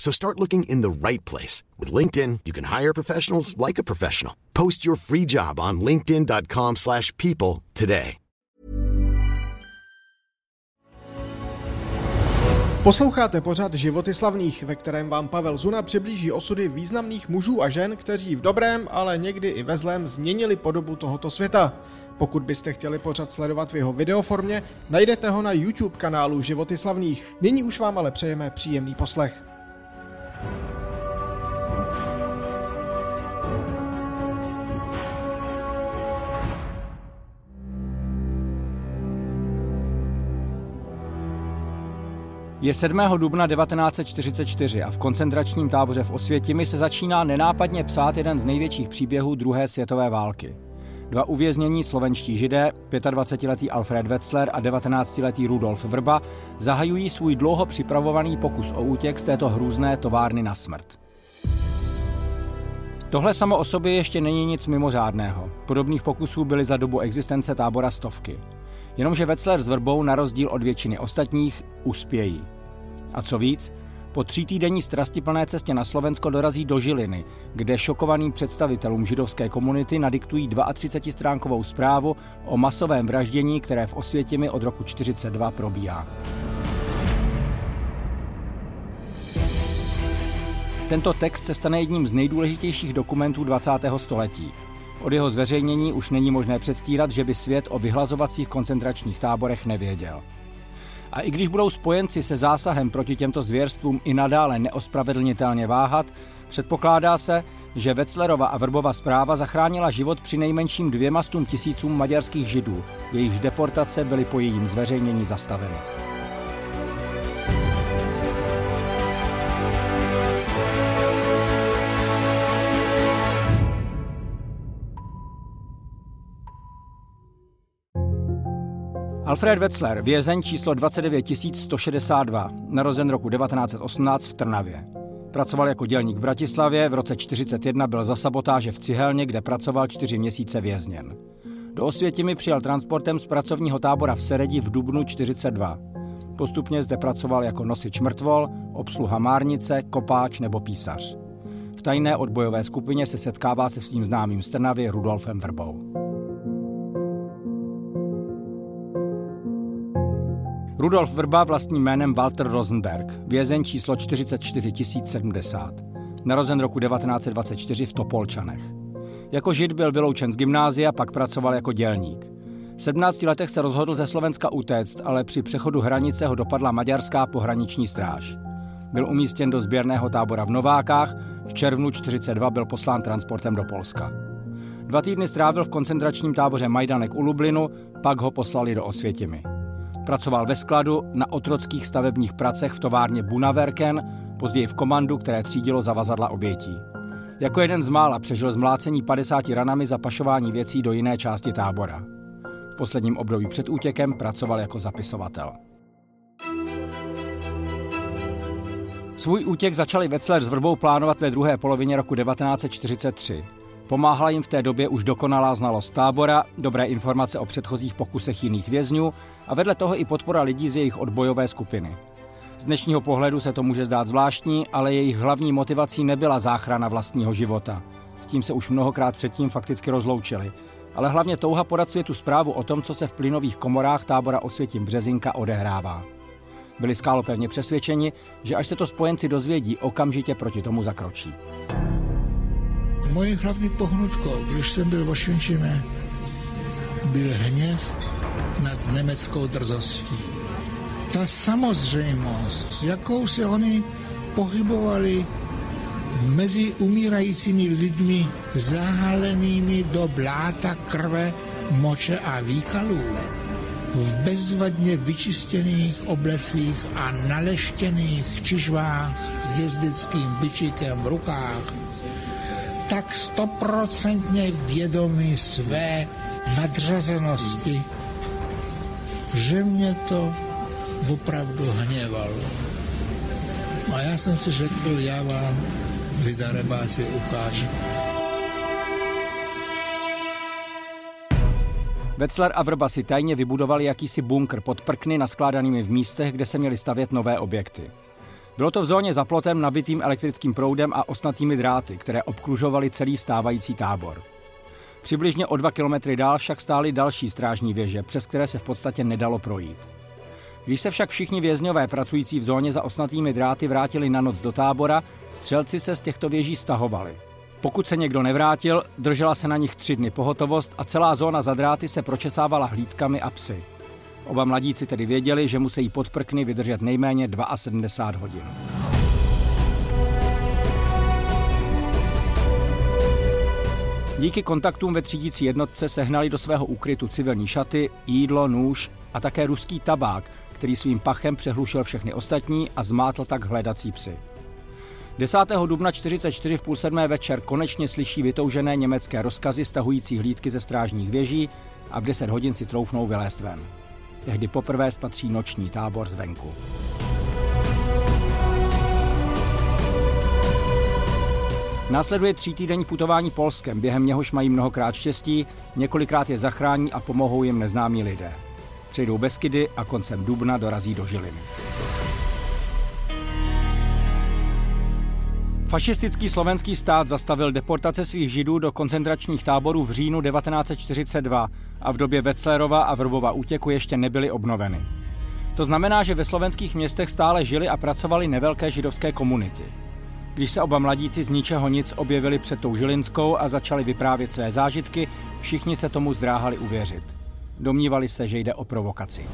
So start looking in the right place. With LinkedIn, you can hire professionals like a professional. Post your free job on linkedin.com/people today. Posloucháte pořad Životy slavných, ve kterém vám Pavel Zuna přiblíží osudy významných mužů a žen, kteří v dobrém, ale někdy i ve zlém změnili podobu tohoto světa. Pokud byste chtěli pořad sledovat v jeho videoformě, najdete ho na YouTube kanálu Životy slavných. Nyní už vám ale přejeme příjemný poslech. Je 7. dubna 1944 a v koncentračním táboře v Osvětimi se začíná nenápadně psát jeden z největších příběhů druhé světové války. Dva uvěznění slovenští židé, 25-letý Alfréd Wetzler a 19-letý Rudolf Vrba, zahajují svůj dlouho připravovaný pokus o útěk z této hrůzné továrny na smrt. Tohle samo o sobě ještě není nic mimořádného. Podobných pokusů byly za dobu existence tábora stovky. Jenomže Wetzler s Vrbou na rozdíl od většiny ostatních uspějí. A co víc, po třítýdenní strastiplné cestě na Slovensko dorazí do Žiliny, kde šokovaným představitelům židovské komunity nadiktují 32-stránkovou zprávu o masovém vraždění, které v Osvětimi od roku 1942 probíhá. Tento text se stane jedním z nejdůležitějších dokumentů 20. století. Od jeho zveřejnění už není možné předstírat, že by svět o vyhlazovacích koncentračních táborech nevěděl. A i když budou spojenci se zásahem proti těmto zvěrstvům i nadále neospravedlnitelně váhat, předpokládá se, že Wetzlerova a Vrbova zpráva zachránila život přinejmenším 200 000 maďarských židů, jejichž deportace byly po jejím zveřejnění zastaveny. Alfréd Wetzler, vězeň číslo 29162, narozen roku 1918 v Trnavě. Pracoval jako dělník v Bratislavě, v roce 1941 byl za sabotáže v cihelně, kde pracoval 4 měsíce vězněn. Do Osvětimi přijal transportem z pracovního tábora v Seredi v dubnu 1942. Postupně zde pracoval jako nosič mrtvol, obsluha márnice, kopáč nebo písař. V tajné odbojové skupině se setkává se svým známým z Trnavy Rudolfem Vrbou. Rudolf Vrba vlastním jménem Walter Rosenberg, vězeň číslo 44070, narozen roku 1924 v Topolčanech. Jako žid byl vyloučen z gymnázia, pak pracoval jako dělník. V 17 letech se rozhodl ze Slovenska utéct, ale při přechodu hranice ho dopadla maďarská pohraniční stráž. Byl umístěn do sběrného tábora v Novákách, v červnu 1942 byl poslán transportem do Polska. 2 týdny strávil v koncentračním táboře Majdanek u Lublinu, pak ho poslali do Osvětimi. Pracoval ve skladu, na otrockých stavebních pracech v továrně Buna-Werke, později v komandu, které třídilo zavazadla obětí. Jako jeden z mála přežil zmlácení 50 ranami za pašování věcí do jiné části tábora. V posledním období před útěkem pracoval jako zapisovatel. Svůj útěk začali Wetzler s Vrbou plánovat ve druhé polovině roku 1943. Pomáhala jim v té době už dokonalá znalost tábora, dobré informace o předchozích pokusech jiných vězňů a vedle toho i podpora lidí z jejich odbojové skupiny. Z dnešního pohledu se to může zdát zvláštní, ale jejich hlavní motivací nebyla záchrana vlastního života. S tím se už mnohokrát předtím fakticky rozloučili. Ale hlavně touha podat světu zprávu o tom, co se v plynových komorách tábora Osvětim Březinka odehrává. Byli skálopevně přesvědčeni, že až se to spojenci dozvědí, okamžitě proti tomu zakročí. Moje hlavní pohnutkou, když jsem byl v Osvětimi, byl hněv nad německou drzostí. Ta samozřejmost, s jakou se oni pohybovali mezi umírajícími lidmi zahalenými do bláta krve, moče a výkalů, v bezvadně vyčištěných oblecích a naleštěných čižvách s jezdeckým bičíkem v rukách, tak 100% vědomí své nadřazenosti, že mě to opravdu hněvalo. A já jsem si řekl, já vám vydarebáci ukážu. Wetzler a Vrba si tajně vybudovali jakýsi bunkr pod prkny naskládanými v místech, kde se měly stavět nové objekty. Bylo to v zóně za plotem nabitým elektrickým proudem a osnatými dráty, které obklužovaly celý stávající tábor. Přibližně o 2 kilometry dál však stály další strážní věže, přes které se v podstatě nedalo projít. Když se však všichni vězňové pracující v zóně za osnatými dráty vrátili na noc do tábora, střelci se z těchto věží stahovali. Pokud se někdo nevrátil, držela se na nich 3 dny pohotovost a celá zóna za dráty se pročesávala hlídkami a psy. Oba mladíci tedy věděli, že musí pod prkny vydržet nejméně 72 hodin. Díky kontaktům ve třídící jednotce sehnali do svého úkrytu civilní šaty, jídlo, nůž a také ruský tabák, který svým pachem přehlušil všechny ostatní a zmátl tak hledací psy. 10. dubna 1944 v 6:30 večer konečně slyší vytoužené německé rozkazy stahující hlídky ze strážních věží a v 10 hodin si troufnou vylézt ven. Tehdy poprvé spatří noční tábor zvenku. Následuje 3týdenní putování Polskem, během něhož mají mnohokrát štěstí, několikrát je zachrání a pomohou jim neznámí lidé. Přejdou Beskydy a koncem dubna dorazí do Žiliny. Fašistický slovenský stát zastavil deportace svých Židů do koncentračních táborů v říjnu 1942 a v době Wetzlerova a Vrbova útěku ještě nebyly obnoveny. To znamená, že ve slovenských městech stále žili a pracovali nevelké židovské komunity. Když se oba mladíci z ničeho nic objevili před tou žilinskou a začali vyprávět své zážitky, všichni se tomu zdráhali uvěřit. Domnívali se, že jde o provokaci.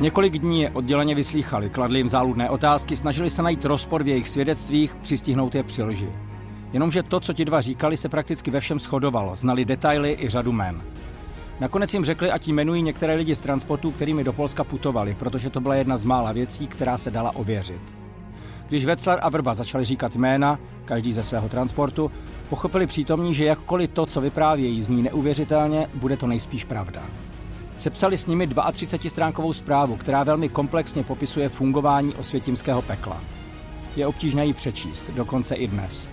Několik dní je odděleně vyslýchali, kladli jim záludné otázky, snažili se najít rozpor v jejich svědectvích, přistihnout je při lži. Jenomže to, co ti dva říkali, se prakticky ve všem shodovalo, znali detaily i řadu jmen. Nakonec jim řekli, ať jmenují některé lidi z transportu, kterými do Polska putovali, protože to byla jedna z mála věcí, která se dala ověřit. Když Wetzler a Vrba začali říkat jména, každý ze svého transportu, pochopili přítomní, že jakkoliv to, co vyprávějí, zní neuvěřitelně, bude to nejspíš pravda. Sepsali s nimi 32stránkovou zprávu, která velmi komplexně popisuje fungování osvětimského pekla. Je obtížné ji přečíst, dokonce i dnes.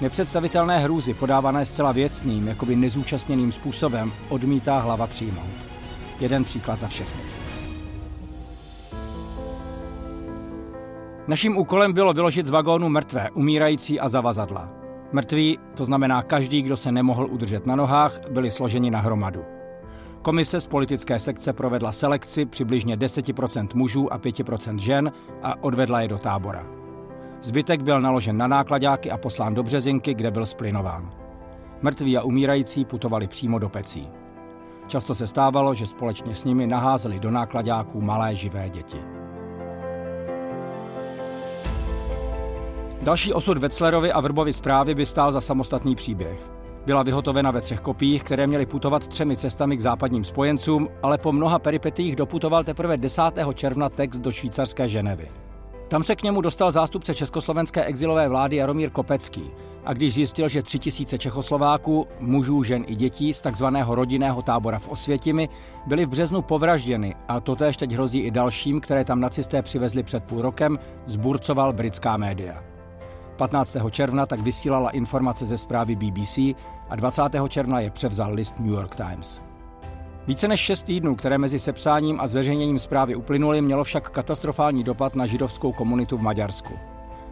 Nepředstavitelné hrůzy, podávané zcela věcným, jakoby nezúčastněným způsobem, odmítá hlava přijmout. Jeden příklad za všechny. Naším úkolem bylo vyložit z vagónu mrtvé, umírající a zavazadla. Mrtví, to znamená každý, kdo se nemohl udržet na nohách, byli složeni na hromadu. Komise z politické sekce provedla selekci přibližně 10% mužů a 5% žen a odvedla je do tábora. Zbytek byl naložen na nákladáky a poslán do Březinky, kde byl splinován. Mrtví a umírající putovali přímo do pecí. Často se stávalo, že společně s nimi naházeli do nákladáků malé živé děti. Další osud Wetzlerovy a Vrbovy zprávy by stál za samostatný příběh. Byla vyhotovena ve 3 kopiích, které měly putovat 3 cestami k západním spojencům, ale po mnoha peripetiích doputoval teprve 10. června text do švýcarské Ženevy. Tam se k němu dostal zástupce československé exilové vlády Jaromír Kopecký a když zjistil, že 3000 Čechoslováků, mužů, žen i dětí z takzvaného rodinného tábora v Osvětimi, byli v březnu povražděni a totéž teď hrozí i dalším, které tam nacisté přivezli před půl rokem, zburcoval britská média. 15. června tak vysílala informace ze zprávy BBC a 20. června je převzal list New York Times. Více než 6 týdnů, které mezi sepsáním a zveřejněním zprávy uplynuly, mělo však katastrofální dopad na židovskou komunitu v Maďarsku.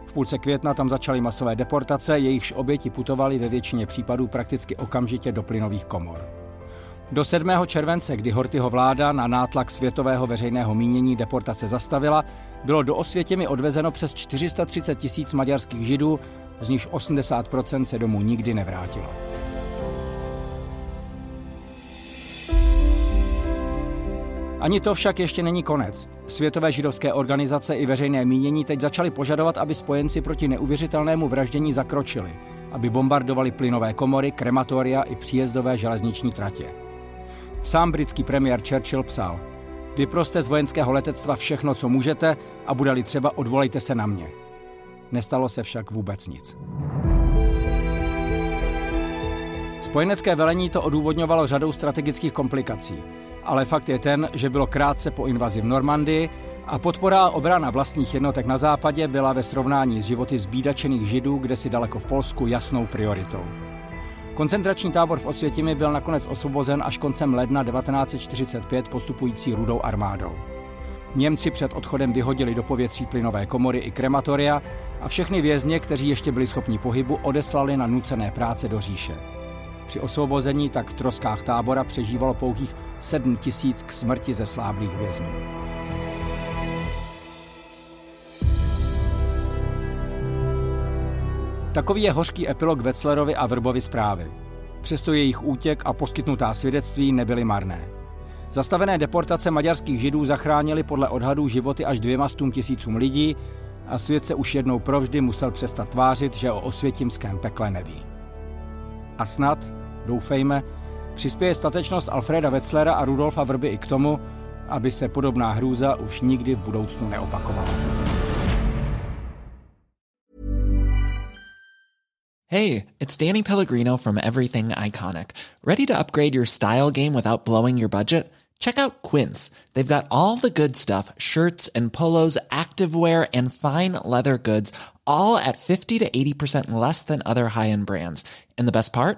V půlce května tam začaly masové deportace, jejichž oběti putovaly ve většině případů prakticky okamžitě do plynových komor. Do 7. července, kdy Horthyho vláda na nátlak světového veřejného mínění deportace zastavila, bylo do Osvětimi odvezeno přes 430 000 maďarských židů, z nichž 80% se domů nikdy nevrátilo. Ani to však ještě není konec. Světové židovské organizace i veřejné mínění teď začaly požadovat, aby spojenci proti neuvěřitelnému vraždění zakročili, aby bombardovali plynové komory, krematoria i příjezdové železniční tratě. Sám britský premiér Churchill psal: "Vyproste z vojenského letectva všechno, co můžete, a bude-li třeba, odvolejte se na mě." Nestalo se však vůbec nic. Spojenecké velení to odůvodňovalo řadou strategických komplikací. Ale fakt je ten, že bylo krátce po invazi v Normandii a podpora a obrana vlastních jednotek na západě byla ve srovnání s životy zbídačených židů kdesi daleko v Polsku jasnou prioritou. Koncentrační tábor v Osvětimi byl nakonec osvobozen až koncem ledna 1945 postupující Rudou armádou. Němci před odchodem vyhodili do povětří plynové komory i krematoria a všechny vězně, kteří ještě byli schopni pohybu, odeslali na nucené práce do říše. Při osvobození tak v troskách tábora přežívalo pouhých 7 000 k smrti zesláblých vězňů. Takový je hořký epilog Wetzlerovy a Vrbovy zprávy. Přesto jejich útěk a poskytnutá svědectví nebyly marné. Zastavené deportace maďarských židů zachránily podle odhadů životy až 200 000 lidí a svět se už jednou provždy musel přestat tvářit, že o osvětimském pekle neví. A snad, doufejme, přispěje statečnost Alfréda Wetzlera a Rudolfa Vrby i k tomu, aby se podobná hrůza už nikdy v budoucnu neopakovala. Hey, it's Danny Pellegrino from Everything Iconic. Ready to upgrade your style game without blowing your budget? Check out Quince. They've got all the good stuff, shirts and polos, activewear and fine leather goods, all at 50 to 80% less than other high-end brands. And the best part?